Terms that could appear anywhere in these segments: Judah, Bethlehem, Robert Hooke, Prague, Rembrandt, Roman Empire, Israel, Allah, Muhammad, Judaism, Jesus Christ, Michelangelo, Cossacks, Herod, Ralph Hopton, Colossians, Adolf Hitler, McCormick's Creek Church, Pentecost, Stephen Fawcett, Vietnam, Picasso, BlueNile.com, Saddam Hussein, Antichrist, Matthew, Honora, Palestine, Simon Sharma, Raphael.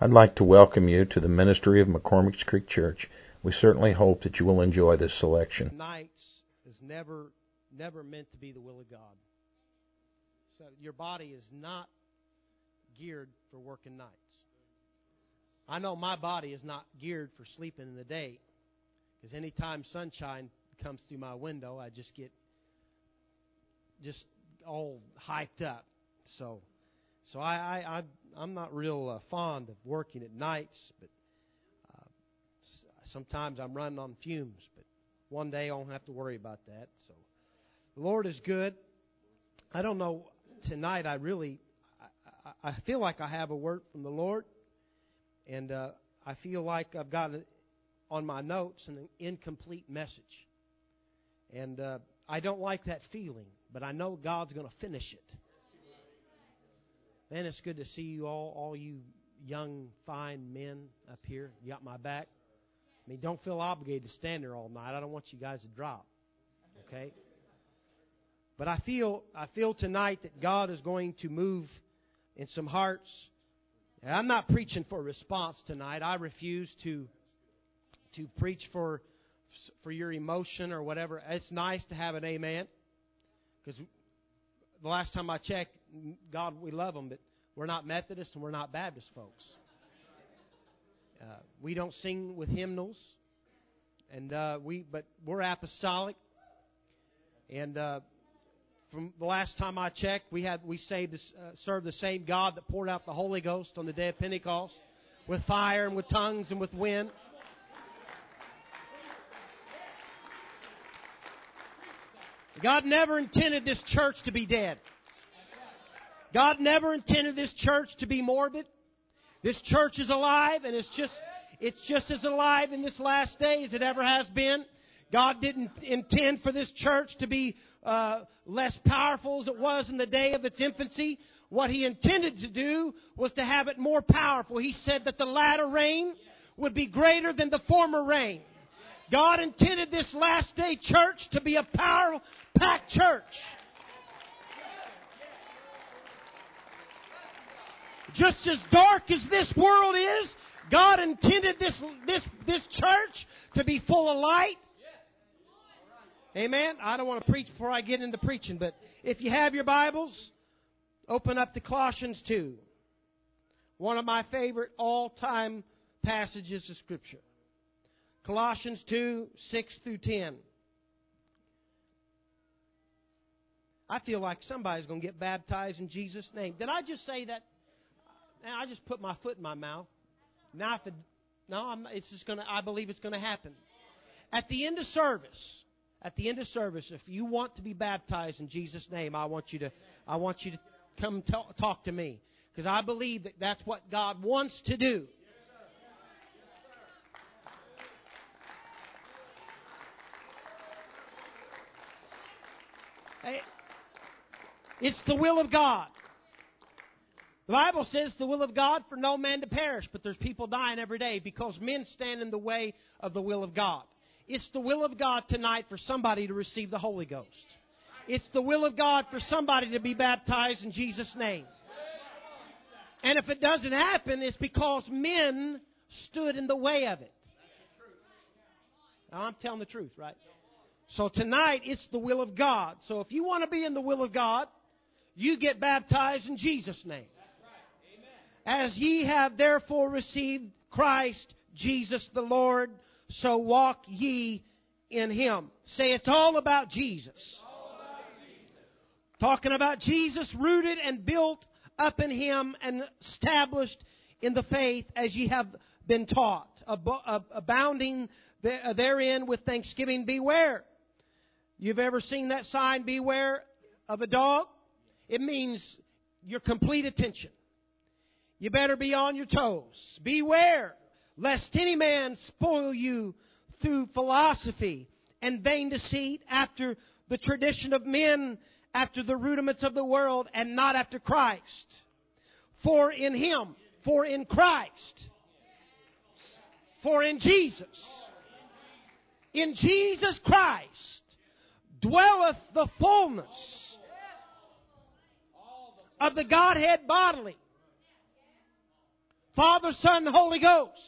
I'd like to welcome you to the ministry of McCormick's Creek Church. We certainly hope that you will enjoy this selection. Nights is never meant to be the will of God. So your body is not geared for working nights. I know my body is not geared for sleeping in the day, because any time sunshine comes through my window, I just get just all hyped up. So I'm not real fond of working at nights, but sometimes I'm running on fumes. But one day I won't have to worry about that. So the Lord is good. I don't know, tonight I feel like I have a word from the Lord, and I feel like I've got on my notes an incomplete message. And I don't like that feeling, but I know God's going to finish it. Man, it's good to see you all you young, fine men up here. You got my back. I mean, don't feel obligated to stand there all night. I don't want you guys to drop, okay? But I feel tonight that God is going to move in some hearts. And I'm not preaching for response tonight. I refuse to preach for your emotion or whatever. It's nice to have an amen, because the last time I checked, God, we love them, but we're not Methodist and we're not Baptist folks. We don't sing with hymnals, and we're apostolic. And from the last time I checked, we serve the same God that poured out the Holy Ghost on the day of Pentecost with fire and with tongues and with wind. God never intended this church to be dead. God never intended this church to be morbid. This church is alive, and it's just as alive in this last day as it ever has been. God didn't intend for this church to be less powerful as it was in the day of its infancy. What He intended to do was to have it more powerful. He said that the latter rain would be greater than the former rain. God intended this last day church to be a power-packed church. Just as dark as this world is, God intended this church to be full of light. Amen? I don't want to preach before I get into preaching, but if you have your Bibles, open up to Colossians 2. One of my favorite all-time passages of Scripture. Colossians 2, 6 through 10. I feel like somebody's going to get baptized in Jesus' name. Did I just say that? Now I just put my foot in my mouth. I believe it's going to happen. At the end of service, if you want to be baptized in Jesus' name, I want you to come talk to me, because I believe that that's what God wants to do. Yes, sir. It's the will of God. The Bible says the will of God for no man to perish, but there's people dying every day because men stand in the way of the will of God. It's the will of God tonight for somebody to receive the Holy Ghost. It's the will of God for somebody to be baptized in Jesus' name. And if it doesn't happen, it's because men stood in the way of it. Now, I'm telling the truth, right? So tonight, it's the will of God. So if you want to be in the will of God, you get baptized in Jesus' name. As ye have therefore received Christ Jesus the Lord, so walk ye in Him. Say, it's all about Jesus. It's all about Jesus. Talking about Jesus, rooted and built up in Him and established in the faith as ye have been taught, abounding therein with thanksgiving. Beware. You've ever seen that sign, beware of a dog? It means your complete attention. You better be on your toes. Beware, lest any man spoil you through philosophy and vain deceit, after the tradition of men, after the rudiments of the world, and not after Christ. For in Christ, for in Jesus, in Jesus Christ dwelleth the fullness of the Godhead bodily. Father, Son, and Holy Ghost.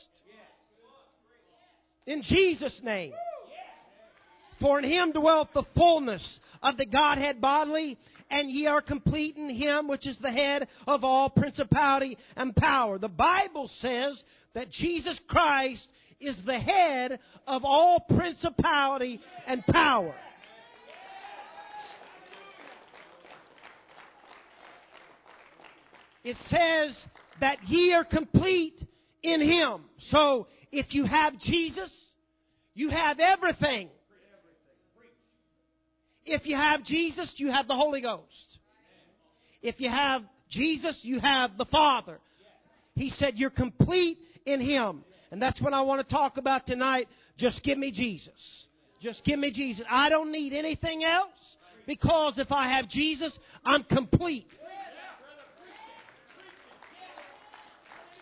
In Jesus' name. For in Him dwelleth the fullness of the Godhead bodily, and ye are complete in Him, which is the head of all principality and power. The Bible says that Jesus Christ is the head of all principality and power. It says that ye are complete in Him. So if you have Jesus, you have everything. If you have Jesus, you have the Holy Ghost. If you have Jesus, you have the Father. He said you're complete in Him. And that's what I want to talk about tonight. Just give me Jesus. Just give me Jesus. I don't need anything else, because if I have Jesus, I'm complete.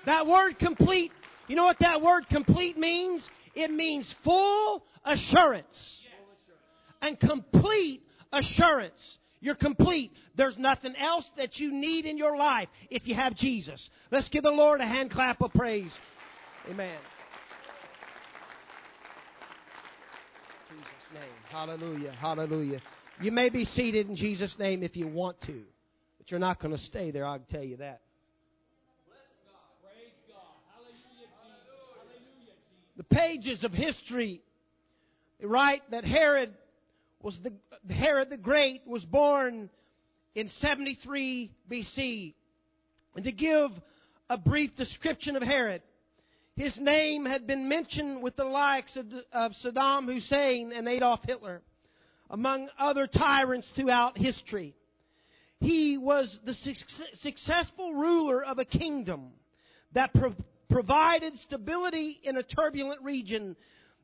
That word complete, you know what that word complete means? It means full assurance. And complete assurance. You're complete. There's nothing else that you need in your life if you have Jesus. Let's give the Lord a hand clap of praise. Amen. In Jesus' name. Hallelujah. Hallelujah. You may be seated in Jesus' name if you want to. But you're not going to stay there, I'll tell you that. The pages of history write that Herod the Great was born in 73 BC. And to give a brief description of Herod, his name had been mentioned with the likes of Saddam Hussein and Adolf Hitler, among other tyrants throughout history. He was the successful ruler of a kingdom that provided stability in a turbulent region,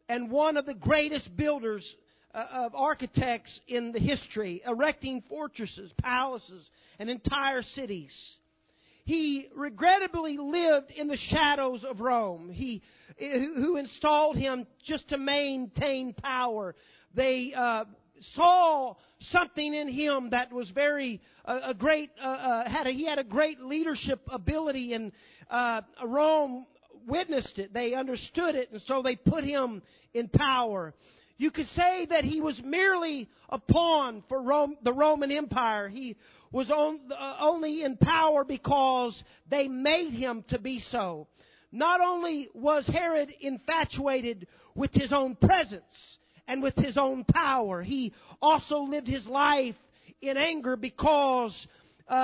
and one of the greatest builders of architects in the history, erecting fortresses, palaces, and entire cities. He regrettably lived in the shadows of Rome, who installed him just to maintain power. They saw something in him that was he had a great leadership ability, and Rome witnessed it. They understood it, and so they put him in power. You could say that he was merely a pawn for the Roman Empire. He was only in power because they made him to be so. Not only was Herod infatuated with his own presence and with his own power, he also lived his life in anger because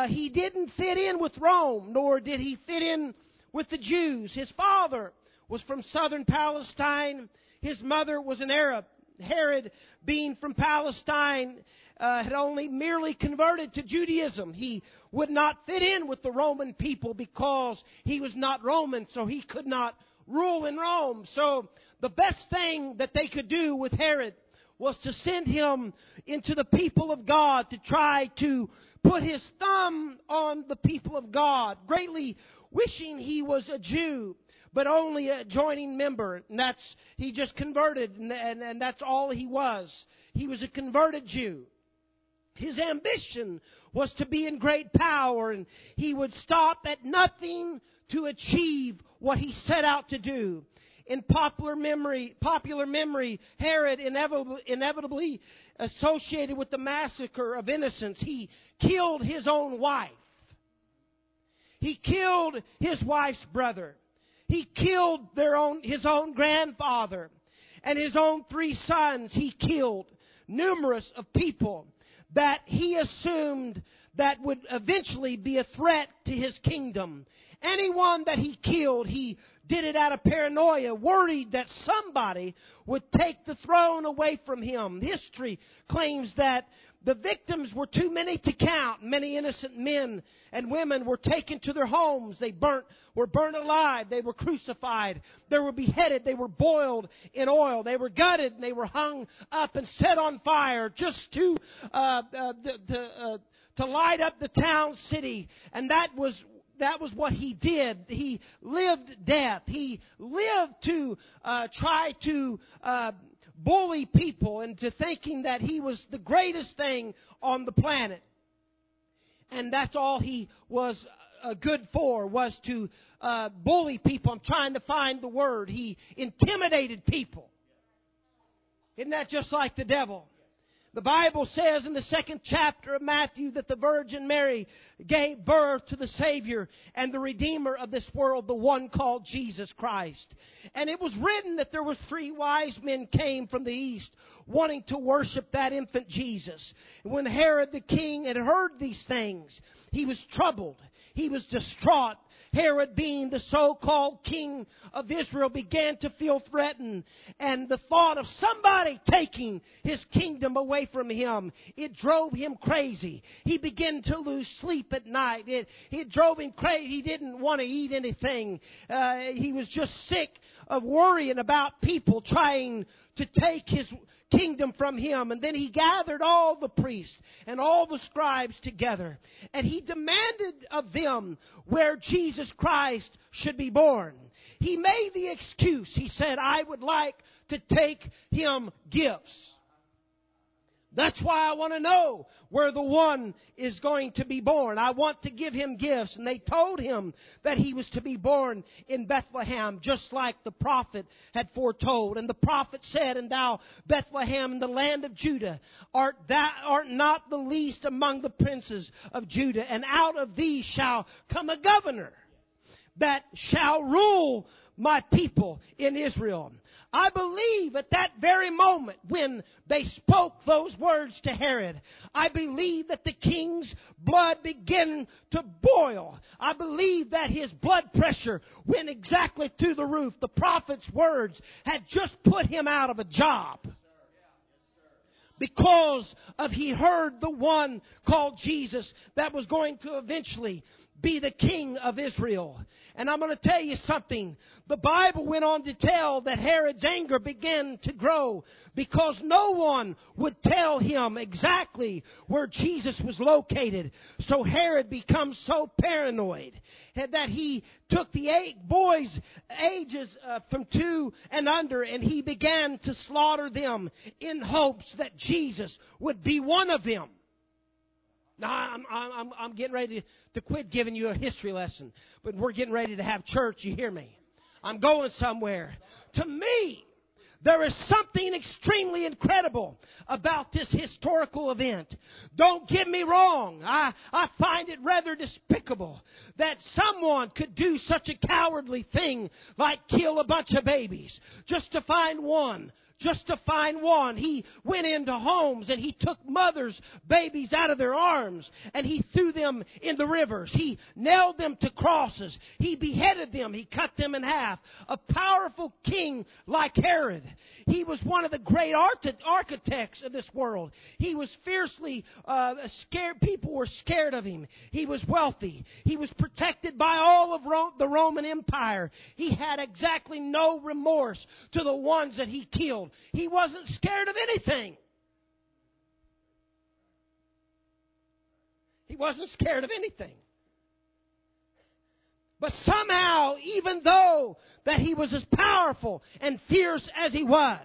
he didn't fit in with Rome, nor did he fit in with the Jews. His father was from southern Palestine. His mother was an Arab. Herod, being from Palestine, had only merely converted to Judaism. He would not fit in with the Roman people because he was not Roman, so he could not rule in Rome. So the best thing that they could do with Herod was to send him into the people of God to try to put his thumb on the people of God, greatly wishing he was a Jew, but only a joining member. And he just converted, and that's all he was. He was a converted Jew. His ambition was to be in great power, and he would stop at nothing to achieve what he set out to do. In popular memory, Herod inevitably associated with the massacre of innocents. He killed his own wife. He killed his wife's brother. He killed his own grandfather, and his own 3 sons. He killed numerous of people that he assumed that would eventually be a threat to his kingdom. Anyone that he killed, he did it out of paranoia, worried that somebody would take the throne away from him. History claims that the victims were too many to count. Many innocent men and women were taken to their homes. They were burnt alive. They were crucified. They were beheaded. They were boiled in oil. They were gutted, and they were hung up and set on fire just to light up the town city. And that was what he did. He lived death. He lived to try to bully people into thinking that he was the greatest thing on the planet. And that's all he was good for was to bully people. I'm trying to find the word. He intimidated people. Isn't that just like the devil? The Bible says in the second chapter of Matthew that the Virgin Mary gave birth to the Savior and the Redeemer of this world, the one called Jesus Christ. And it was written that there were three wise men came from the east wanting to worship that infant Jesus. And when Herod the king had heard these things, he was troubled. He was distraught. Herod, being the so-called king of Israel, began to feel threatened. And the thought of somebody taking his kingdom away from him, it drove him crazy. He began to lose sleep at night. It drove him crazy. He didn't want to eat anything. He was just sick of worrying about people trying to take his kingdom from him. And then he gathered all the priests and all the scribes together, and he demanded of them where Jesus Christ should be born. He made the excuse. He said, I would like to take him gifts. That's why I want to know where the one is going to be born. I want to give him gifts. And they told him that he was to be born in Bethlehem, just like the prophet had foretold. And the prophet said, And thou, Bethlehem, in the land of Judah, art not the least among the princes of Judah. And out of thee shall come a governor that shall rule my people in Israel. I believe at that very moment when they spoke those words to Herod, I believe that the king's blood began to boil. I believe that his blood pressure went exactly through the roof. The prophet's words had just put him out of a job, because of he heard the one called Jesus that was going to eventually be the king of Israel. And I'm going to tell you something. The Bible went on to tell that Herod's anger began to grow because no one would tell him exactly where Jesus was located. So Herod becomes so paranoid that he took the 8 boys ages from 2 and under, and he began to slaughter them in hopes that Jesus would be one of them. Now, I'm getting ready to quit giving you a history lesson, but we're getting ready to have church, you hear me? I'm going somewhere. To me, there is something extremely incredible about this historical event. Don't get me wrong. I find it rather despicable that someone could do such a cowardly thing like kill a bunch of babies just to find one. Just to find one. He went into homes and he took mothers' babies out of their arms and he threw them in the rivers. He nailed them to crosses. He beheaded them. He cut them in half. A powerful king like Herod. He was one of the great architects of this world. He was fiercely scared. People were scared of him. He was wealthy. He was protected by all of the Roman Empire. He had exactly no remorse to the ones that he killed. He wasn't scared of anything. He wasn't scared of anything. But somehow, even though that he was as powerful and fierce as he was,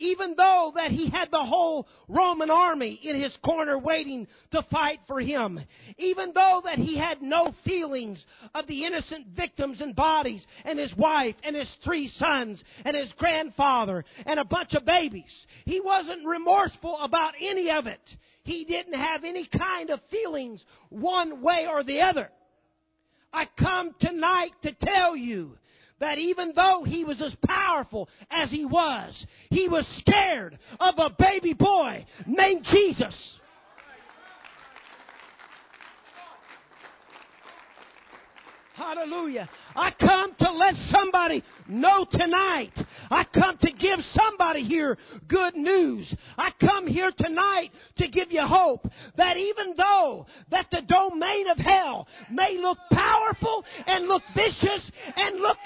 even though that he had the whole Roman army in his corner waiting to fight for him, even though that he had no feelings of the innocent victims and bodies and his wife and his 3 sons and his grandfather and a bunch of babies, he wasn't remorseful about any of it. He didn't have any kind of feelings one way or the other. I come tonight to tell you that even though he was as powerful as he was scared of a baby boy named Jesus. Hallelujah. I come to let somebody know tonight. I come to give somebody here good news. I come here tonight to give you hope that even though that the domain of hell may look powerful and look vicious and look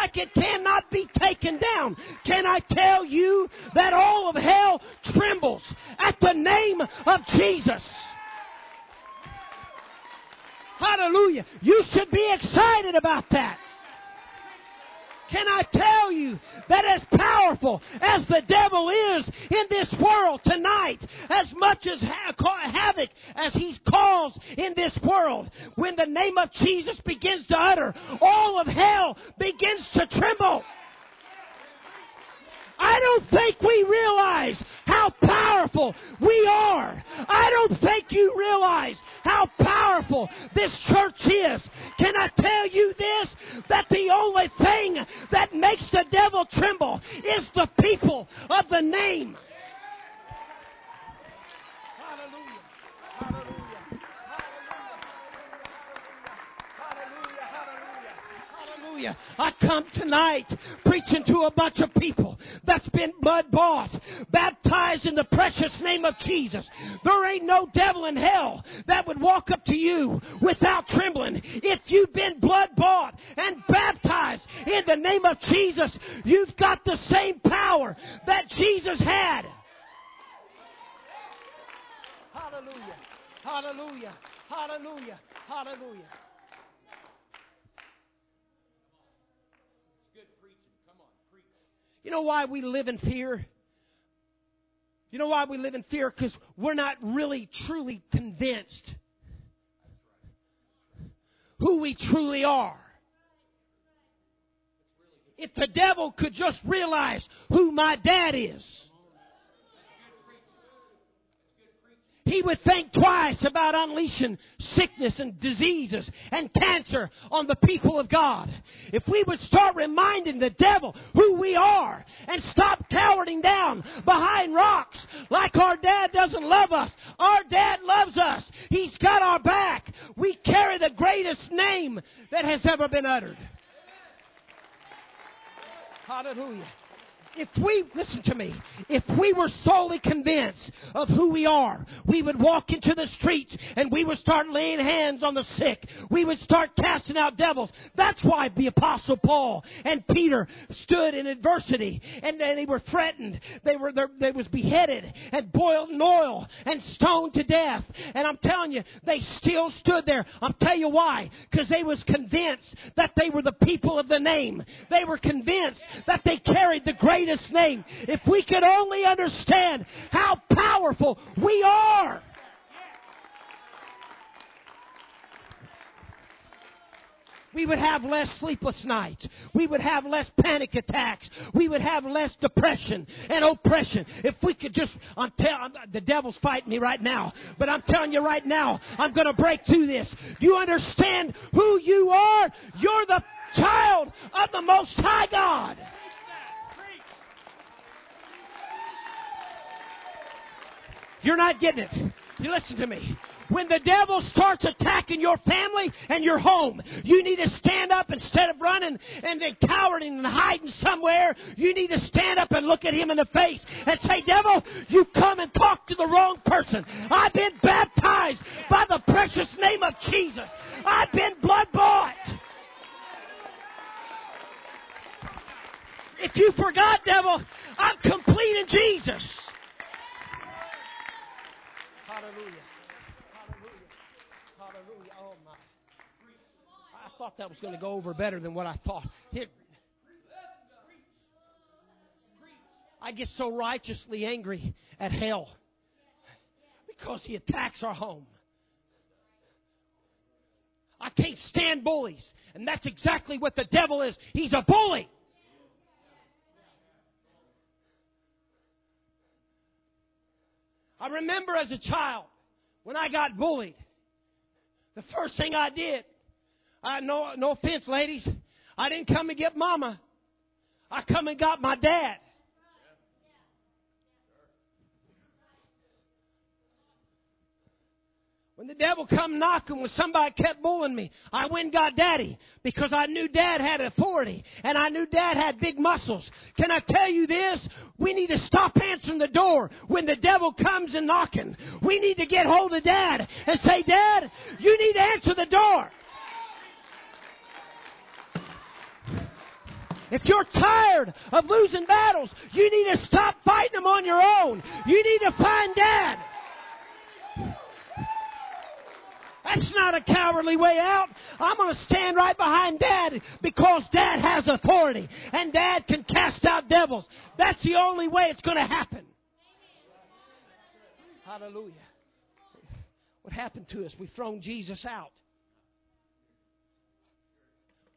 like it cannot be taken down, can I tell you that all of hell trembles at the name of Jesus? Hallelujah. You should be excited about that. Can I tell you that as powerful as the devil is in this world tonight, as much as havoc as he's caused in this world, when the name of Jesus begins to utter, all of hell begins to tremble. I don't think we realize how powerful we are. I don't think you realize how powerful this church is. Can I tell you this? That the only thing that makes the devil tremble is the people of the name. Hallelujah. Hallelujah. I come tonight preaching to a bunch of people that's been blood-bought, baptized in the precious name of Jesus. There ain't no devil in hell that would walk up to you without trembling. If you've been blood-bought and baptized in the name of Jesus, you've got the same power that Jesus had. Hallelujah, hallelujah, hallelujah, hallelujah. You know why we live in fear? You know why we live in fear? Because we're not really truly convinced who we truly are. If the devil could just realize who my dad is, he would think twice about unleashing sickness and diseases and cancer on the people of God. If we would start reminding the devil who we are and stop cowering down behind rocks like our dad doesn't love us. Our dad loves us. He's got our back. We carry the greatest name that has ever been uttered. Hallelujah. If we, listen to me, if we were solely convinced of who we are, we would walk into the streets and we would start laying hands on the sick. We would start casting out devils. That's why the Apostle Paul and Peter stood in adversity and they were threatened. They was beheaded and boiled in oil and stoned to death. And I'm telling you, they still stood there. I'll tell you why. Because they was convinced that they were the people of the name. They were convinced that they carried the great name. If we could only understand how powerful we are. We would have less sleepless nights. We would have less panic attacks. We would have less depression and oppression. If we could just, the devil's fighting me right now, but I'm telling you right now, I'm going to break through this. Do you understand who you are? You're the child of the Most High God. You're not getting it. You listen to me. When the devil starts attacking your family and your home, you need to stand up instead of running and then cowering and hiding somewhere. You need to stand up and look at him in the face and say, devil, you come and talk to the wrong person. I've been baptized by the precious name of Jesus. I've been blood-bought. If you forgot, devil, I'm complete in Jesus. Hallelujah. Hallelujah. Hallelujah. Oh, my. I thought that was going to go over better than what I thought. I get so righteously angry at hell because he attacks our home. I can't stand bullies. And that's exactly what the devil is. He's a bully. I remember as a child, when I got bullied, the first thing I did, no offense, ladies, I didn't come and get mama. I come and got my dad. When the devil come knocking, when somebody kept bullying me, I went and got daddy because I knew dad had authority and I knew dad had big muscles. Can I tell you this? We need to stop answering the door when the devil comes and knocking. We need to get hold of dad and say, dad, you need to answer the door. If you're tired of losing battles, you need to stop fighting them on your own. You need to find dad. That's not a cowardly way out. I'm going to stand right behind Dad because Dad has authority and Dad can cast out devils. That's the only way it's going to happen. Hallelujah. What happened to us? We've thrown Jesus out.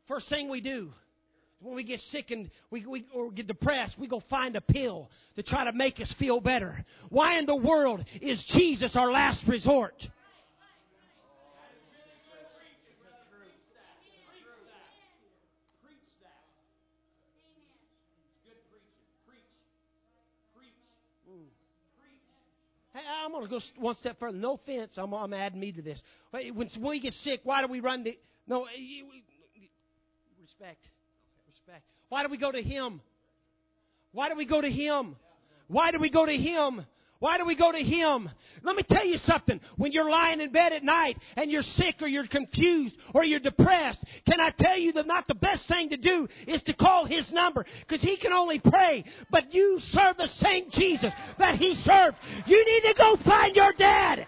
First thing we do, when we get sick and we get depressed, we go find a pill to try to make us feel better. Why in the world is Jesus our last resort? I'm going to go one step further. No offense, I'm adding me to this. When we get sick, why do we run to... No, respect. Why do we go to Him? Why do we go to Him? Let me tell you something. When you're lying in bed at night and you're sick or you're confused or you're depressed, can I tell you that not the best thing to do is to call His number, because He can only pray. But you serve the same Jesus that He served. You need to go find your dad.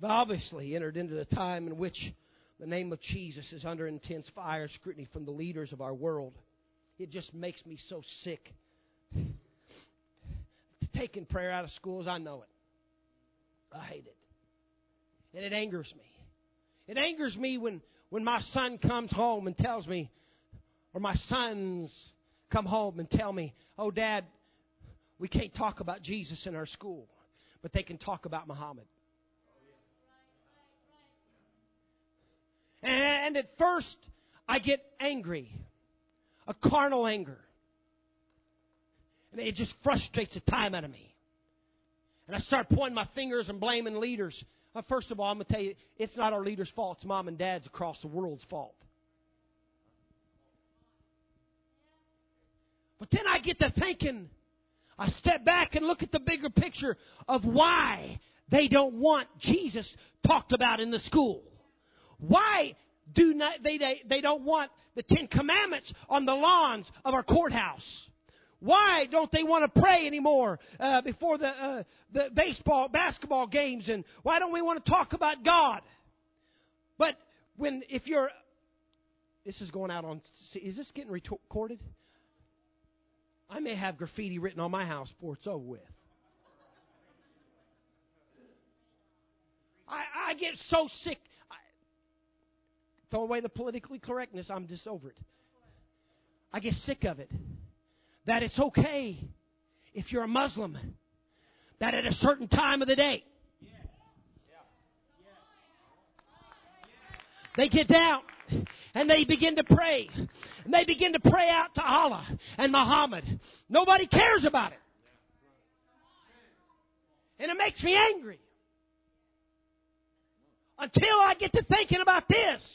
But obviously entered into the time in which the name of Jesus is under intense fire scrutiny from the leaders of our world. It just makes me so sick. Taking prayer out of schools, I know it. I hate it. And it angers me. It angers me when my son comes home and tells me, or my sons come home and tell me, "Oh, Dad, we can't talk about Jesus in our school, but they can talk about Muhammad." And at first, I get angry, a carnal anger. And it just frustrates the time out of me. And I start pointing my fingers and blaming leaders. Well, first of all, I'm going to tell you, it's not our leaders' fault. It's Mom and Dad's across the world's fault. But then I get to thinking, I step back and look at the bigger picture of why they don't want Jesus talked about in the school. Why do not they don't want the Ten Commandments on the lawns of our courthouse? Why don't they want to pray anymore before the basketball games? And why don't we want to talk about God? But this is going out on. Is this getting recorded? I may have graffiti written on my house before it's over with. I get so sick. Throw away the politically correctness. I'm just over it. I get sick of it. That it's okay if you're a Muslim, that at a certain time of the day, they get down and they begin to pray. And they begin to pray out to Allah and Muhammad. Nobody cares about it. And it makes me angry. Until I get to thinking about this.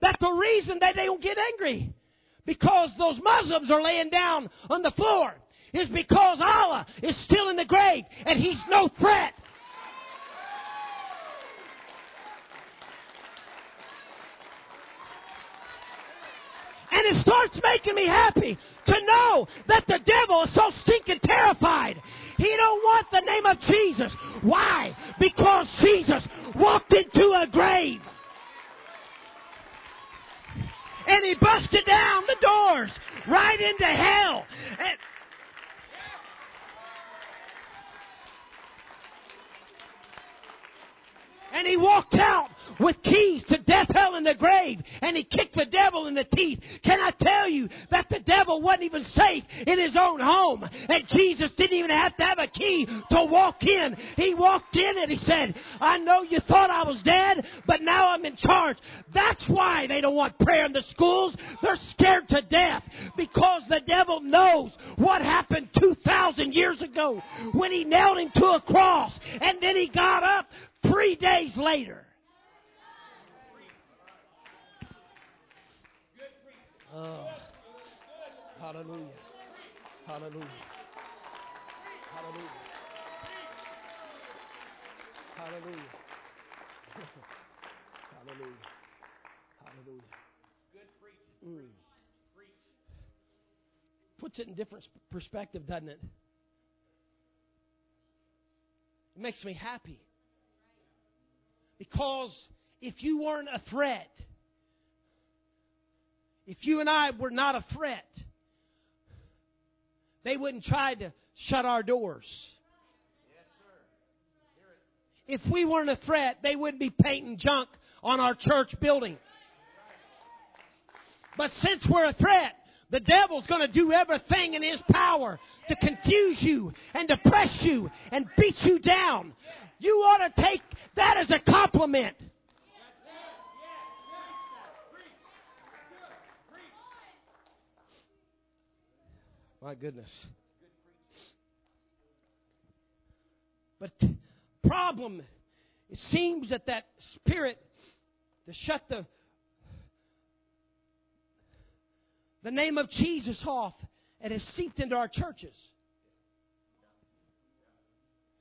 That's the reason that they don't get angry, because those Muslims are laying down on the floor, is because Allah is still in the grave and He's no threat. And it starts making me happy to know that the devil is so stinking terrified. He don't want the name of Jesus. Why? Because Jesus walked into a grave. And He busted down the doors right into hell. And He walked out with keys to death, hell, and the grave. And He kicked the devil in the teeth. Can I tell you that the devil wasn't even safe in his own home? And Jesus didn't even have to have a key to walk in. He walked in and He said, "I know you thought I was dead, but now I'm in charge." That's why they don't want prayer in the schools. They're scared to death, because the devil knows what happened 2,000 years ago when he nailed Him to a cross. And then He got up 3 days later. Oh, hallelujah. Hallelujah. Hallelujah. Hallelujah. Hallelujah. Hallelujah. Good preaching. Preach. Puts it in different perspective, doesn't it? It makes me happy. Because if you weren't a threat, if you and I were not a threat, they wouldn't try to shut our doors. Yes, sir. Hear it. If we weren't a threat, they wouldn't be painting junk on our church building. But since we're a threat, the devil's going to do everything in his power to confuse you and depress you and beat you down. You ought to take that as a compliment. My goodness. But the problem, it seems that that spirit to shut the name of Jesus off, it has seeped into our churches.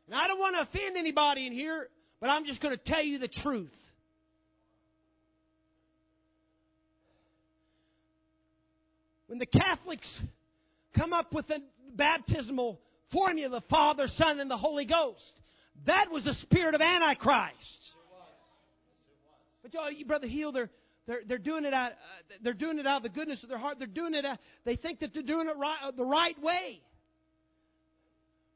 And I don't want to offend anybody in here, but I'm just going to tell you the truth. When the Catholics come up with a baptismal formula, Father, Son, and the Holy Ghost, that was the spirit of Antichrist. But you, Brother Hill, they're doing it out. They're doing it out of the goodness of their heart. They're doing it out. They think that they're doing it right, the right way.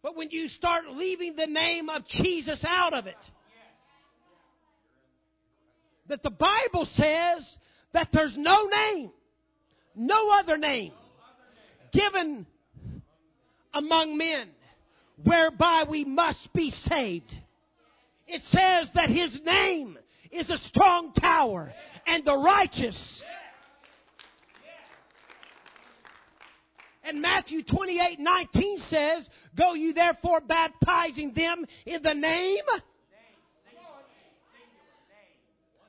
But when you start leaving the name of Jesus out of it, that the Bible says that there's no name, no other name given among men whereby we must be saved. It says that His name is a strong tower, and the righteous. And Matthew 28:19 says, "Go you therefore baptizing them in the name,"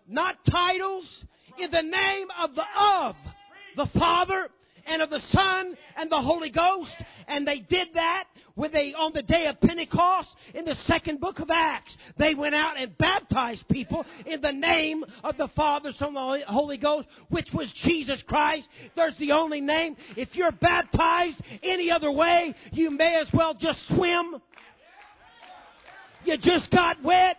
not titles, in the name of the Father, and of the Son, and the Holy Ghost. And they did that when they, on the day of Pentecost, in the second book of Acts, they went out and baptized people in the name of the Father, Son, and the Holy Ghost, which was Jesus Christ. There's the only name. If you're baptized any other way, you may as well just swim. You just got wet.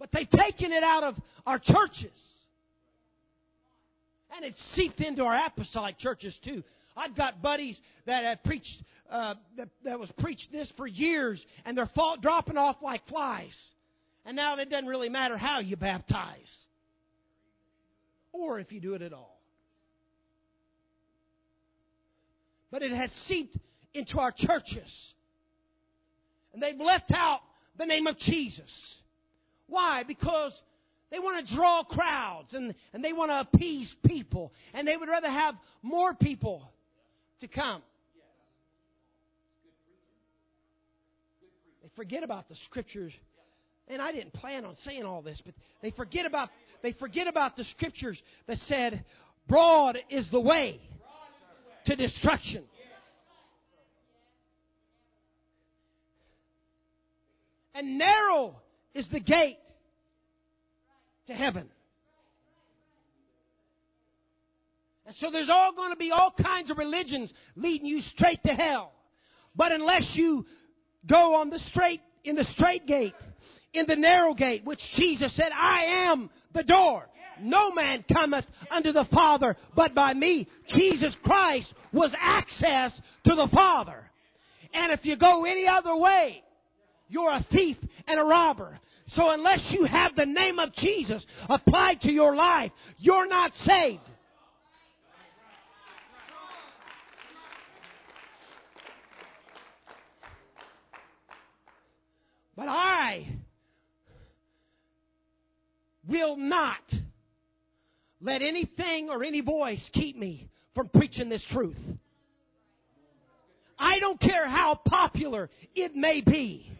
But they've taken it out of our churches. And it's seeped into our apostolic churches too. I've got buddies that have preached, that was preached this for years, and they're dropping off like flies. And now it doesn't really matter how you baptize, or if you do it at all. But it has seeped into our churches, and they've left out the name of Jesus. Why? Because they want to draw crowds, and they want to appease people, and they would rather have more people to come. They forget about the Scriptures. And I didn't plan on saying all this, but they forget about the Scriptures that said, "Broad is the way to destruction." And narrow is the gate to heaven. And so there's all going to be all kinds of religions leading you straight to hell. But unless you go on the straight, in the straight gate, in the narrow gate, which Jesus said, "I am the door. No man cometh unto the Father but by me." Jesus Christ was access to the Father. And if you go any other way, you're a thief and a robber. So unless you have the name of Jesus applied to your life, you're not saved. But I will not let anything or any voice keep me from preaching this truth. I don't care how popular it may be.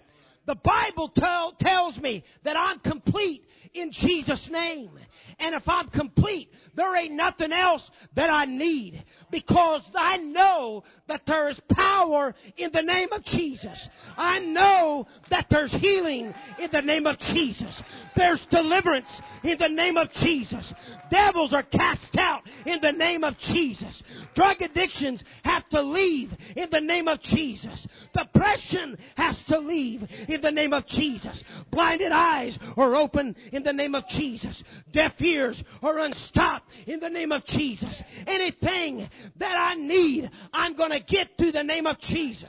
The Bible tells me that I'm complete in Jesus' name. And if I'm complete, there ain't nothing else that I need, because I know that there is power in the name of Jesus. I know that there's healing in the name of Jesus. There's deliverance in the name of Jesus. Devils are cast out in the name of Jesus. Drug addictions have to leave in the name of Jesus. Depression has to leave in the name of Jesus. Blinded eyes are open in the name of Jesus. Deaf ears are unstopped in the name of Jesus. Anything that I need, I'm going to get through the name of Jesus.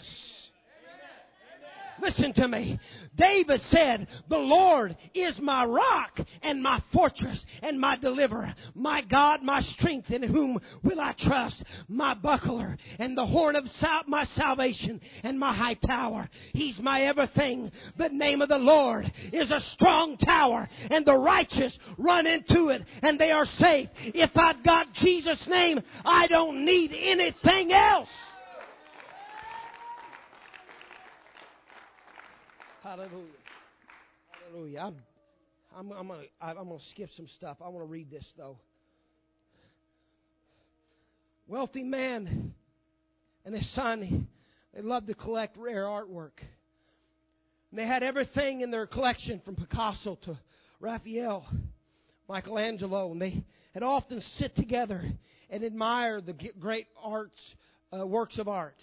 Listen to me. David said, "The Lord is my rock and my fortress and my deliverer, my God, my strength, in whom will I trust, my buckler and the horn of my salvation and my high tower. He's my everything. The name of the Lord is a strong tower, and the righteous run into it and they are safe." If I've got Jesus' name, I don't need anything else. Hallelujah. Hallelujah. I'm gonna skip some stuff. I want to read this though. Wealthy man and his son, they loved to collect rare artwork. And they had everything in their collection, from Picasso to Raphael, Michelangelo, and they had often sit together and admire the great works of art.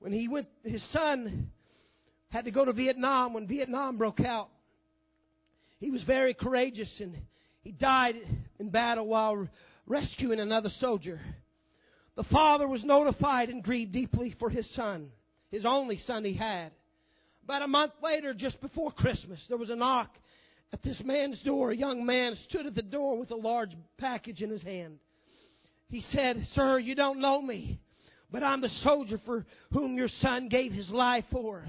When he went, his son had to go to Vietnam. When Vietnam broke out, he was very courageous, and he died in battle while rescuing another soldier. The father was notified and grieved deeply for his son, his only son he had. About a month later, just before Christmas, there was a knock at this man's door. A young man stood at the door with a large package in his hand. He said, "Sir, you don't know me, but I'm the soldier for whom your son gave his life for.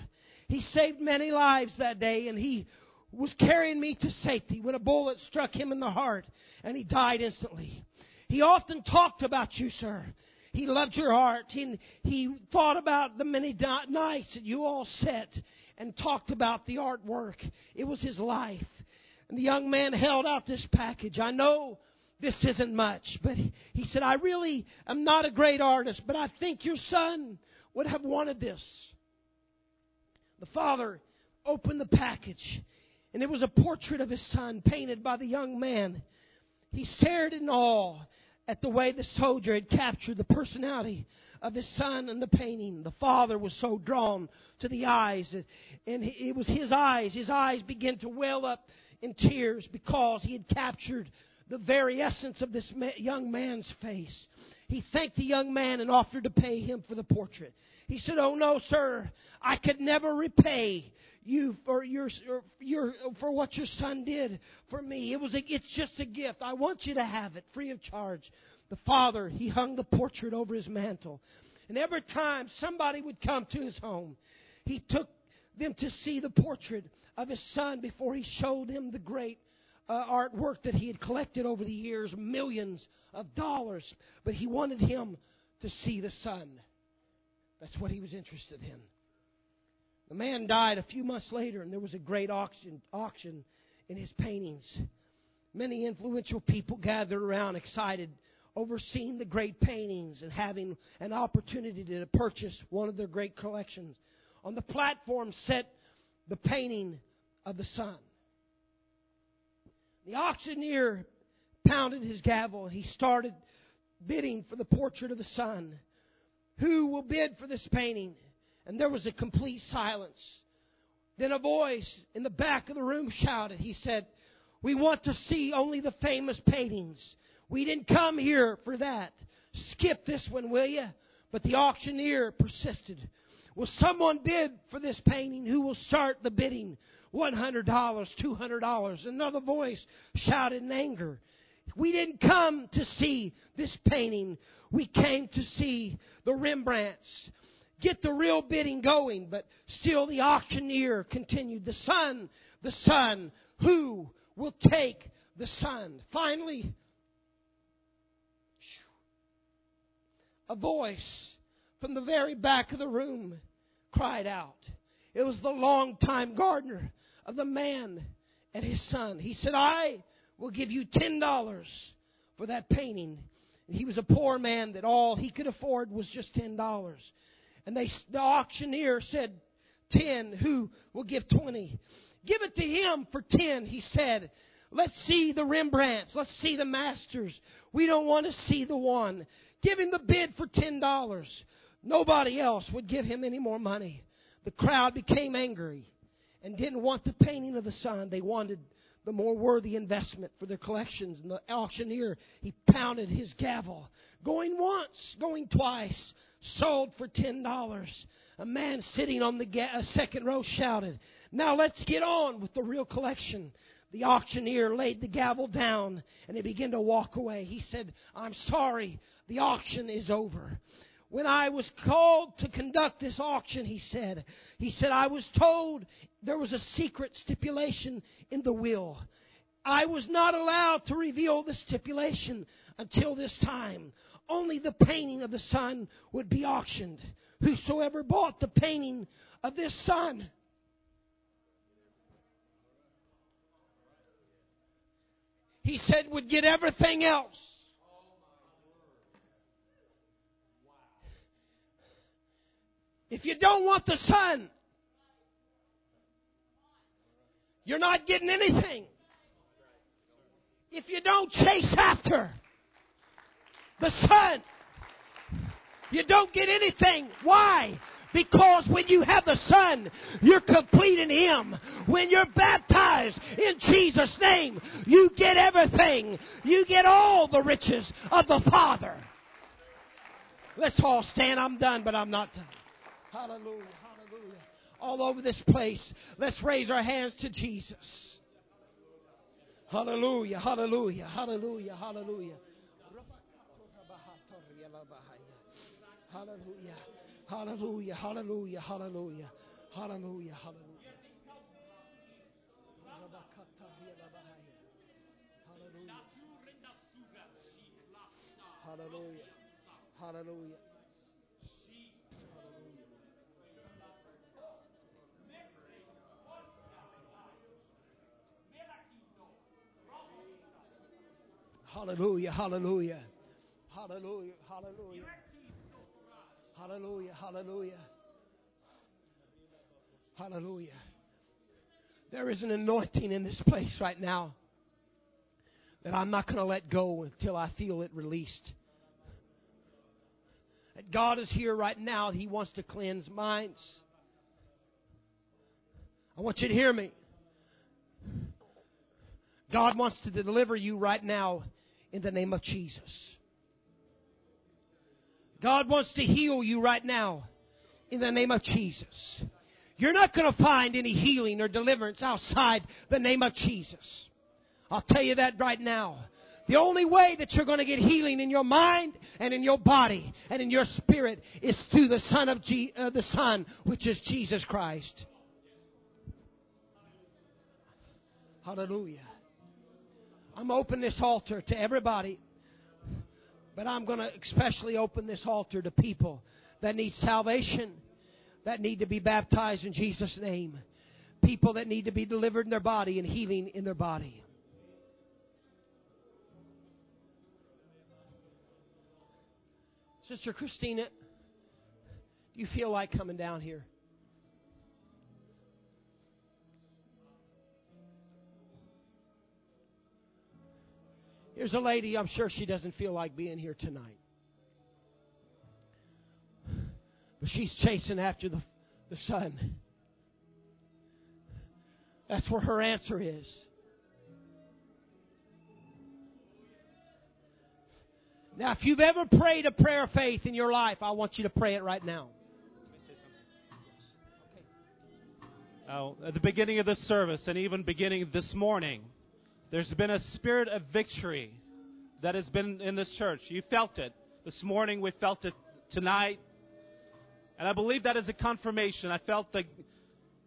He saved many lives that day, and he was carrying me to safety when a bullet struck him in the heart, and he died instantly. He often talked about you, sir. He loved your art, and he thought about the many nights that you all sat and talked about the artwork. It was his life." And the young man held out this package. "I know this isn't much," but he said, "I really am not a great artist, but I think your son would have wanted this." The father opened the package, and it was a portrait of his son painted by the young man. He stared in awe at the way the soldier had captured the personality of his son in the painting. The father was so drawn to the eyes, and it was his eyes. His eyes began to well up in tears because he had captured the very essence of this young man's face. He thanked the young man and offered to pay him for the portrait. He said, "Oh no, sir, I could never repay you for your what your son did for me. It's just a gift. I want you to have it free of charge." The father, he hung the portrait over his mantle, and every time somebody would come to his home, he took them to see the portrait of his son before he showed them the great artwork that he had collected over the years, millions of dollars. But he wanted him to see the son. That's what he was interested in. The man died a few months later, and there was a great auction in his paintings. Many influential people gathered around, excited, overseeing the great paintings and having an opportunity to purchase one of their great collections. On the platform sat the painting of the son. The auctioneer pounded his gavel, and he started bidding for the portrait of the son. "Who will bid for this painting?" And there was a complete silence. Then a voice in the back of the room shouted. He said, "We want to see only the famous paintings. We didn't come here for that. Skip this one, will you?" But the auctioneer persisted. "Will someone bid for this painting? Who will start the bidding? $100, $200. Another voice shouted in anger, "We didn't come to see this painting. We came to see the Rembrandts." Get the real bidding going, but still the auctioneer continued, the son, who will take the son?" Finally, a voice from the very back of the room cried out. It was the longtime gardener of the man and his son. He said, I will give you $10 for that painting. And he was a poor man that all he could afford was just $10. And the auctioneer said, 10, who will give 20? Give it to him for 10, he said. Let's see the Rembrandts. Let's see the masters. We don't want to see the one. Give him the bid for $10. Nobody else would give him any more money. The crowd became angry and didn't want the painting of the son. They wanted the more worthy investment for their collections. And the auctioneer, he pounded his gavel. Going once, going twice, sold for $10. A man sitting on the second row shouted, now let's get on with the real collection. The auctioneer laid the gavel down and he began to walk away. He said, I'm sorry, the auction is over. When I was called to conduct this auction, he said, I was told there was a secret stipulation in the will. I was not allowed to reveal the stipulation until this time. Only the painting of the son would be auctioned. Whosoever bought the painting of this son he said would get everything else. If you don't want the son, you're not getting anything. If you don't chase after the son, you don't get anything. Why? Because when you have the son, you're complete in him. When you're baptized in Jesus' name, you get everything. You get all the riches of the Father. Let's all stand. I'm done, but I'm not done. Hallelujah, hallelujah. All over this place, let's raise our hands to Jesus. Hallelujah, hallelujah, hallelujah, hallelujah. Hallelujah. Hallelujah, hallelujah, hallelujah, hallelujah, hallelujah. Hallelujah, hallelujah. Hallelujah, hallelujah, hallelujah, hallelujah. Hallelujah, hallelujah, hallelujah. There is an anointing in this place right now that I'm not going to let go until I feel it released. That God is here right now. He wants to cleanse minds. I want you to hear me. God wants to deliver you right now in the name of Jesus. God wants to heal you right now in the name of Jesus. You're not going to find any healing or deliverance outside the name of Jesus. I'll tell you that right now. The only way that you're going to get healing in your mind and in your body and in your spirit is through the Son of the Son, which is Jesus Christ. Hallelujah. I'm open this altar to everybody. But I'm going to especially open this altar to people that need salvation, that need to be baptized in Jesus' name. People that need to be delivered in their body and healing in their body. Sister Christina, do you feel like coming down here? Here's a lady, I'm sure she doesn't feel like being here tonight. But she's chasing after the son. That's where her answer is. Now, if you've ever prayed a prayer of faith in your life, I want you to pray it right now. At the beginning of this service, and even beginning this morning, there's been a spirit of victory that has been in this church. You felt it this morning. We felt it tonight. And I believe that is a confirmation. I felt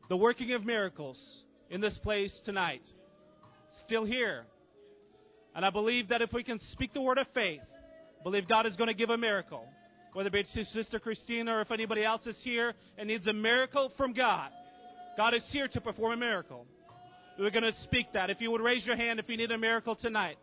the working of miracles in this place tonight. Still here. And I believe that if we can speak the word of faith, I believe God is going to give a miracle. whether it's Sister Christina or if anybody else is here and needs a miracle from God. God is here to perform a miracle. We're going to speak that. If you would raise your hand if you need a miracle tonight.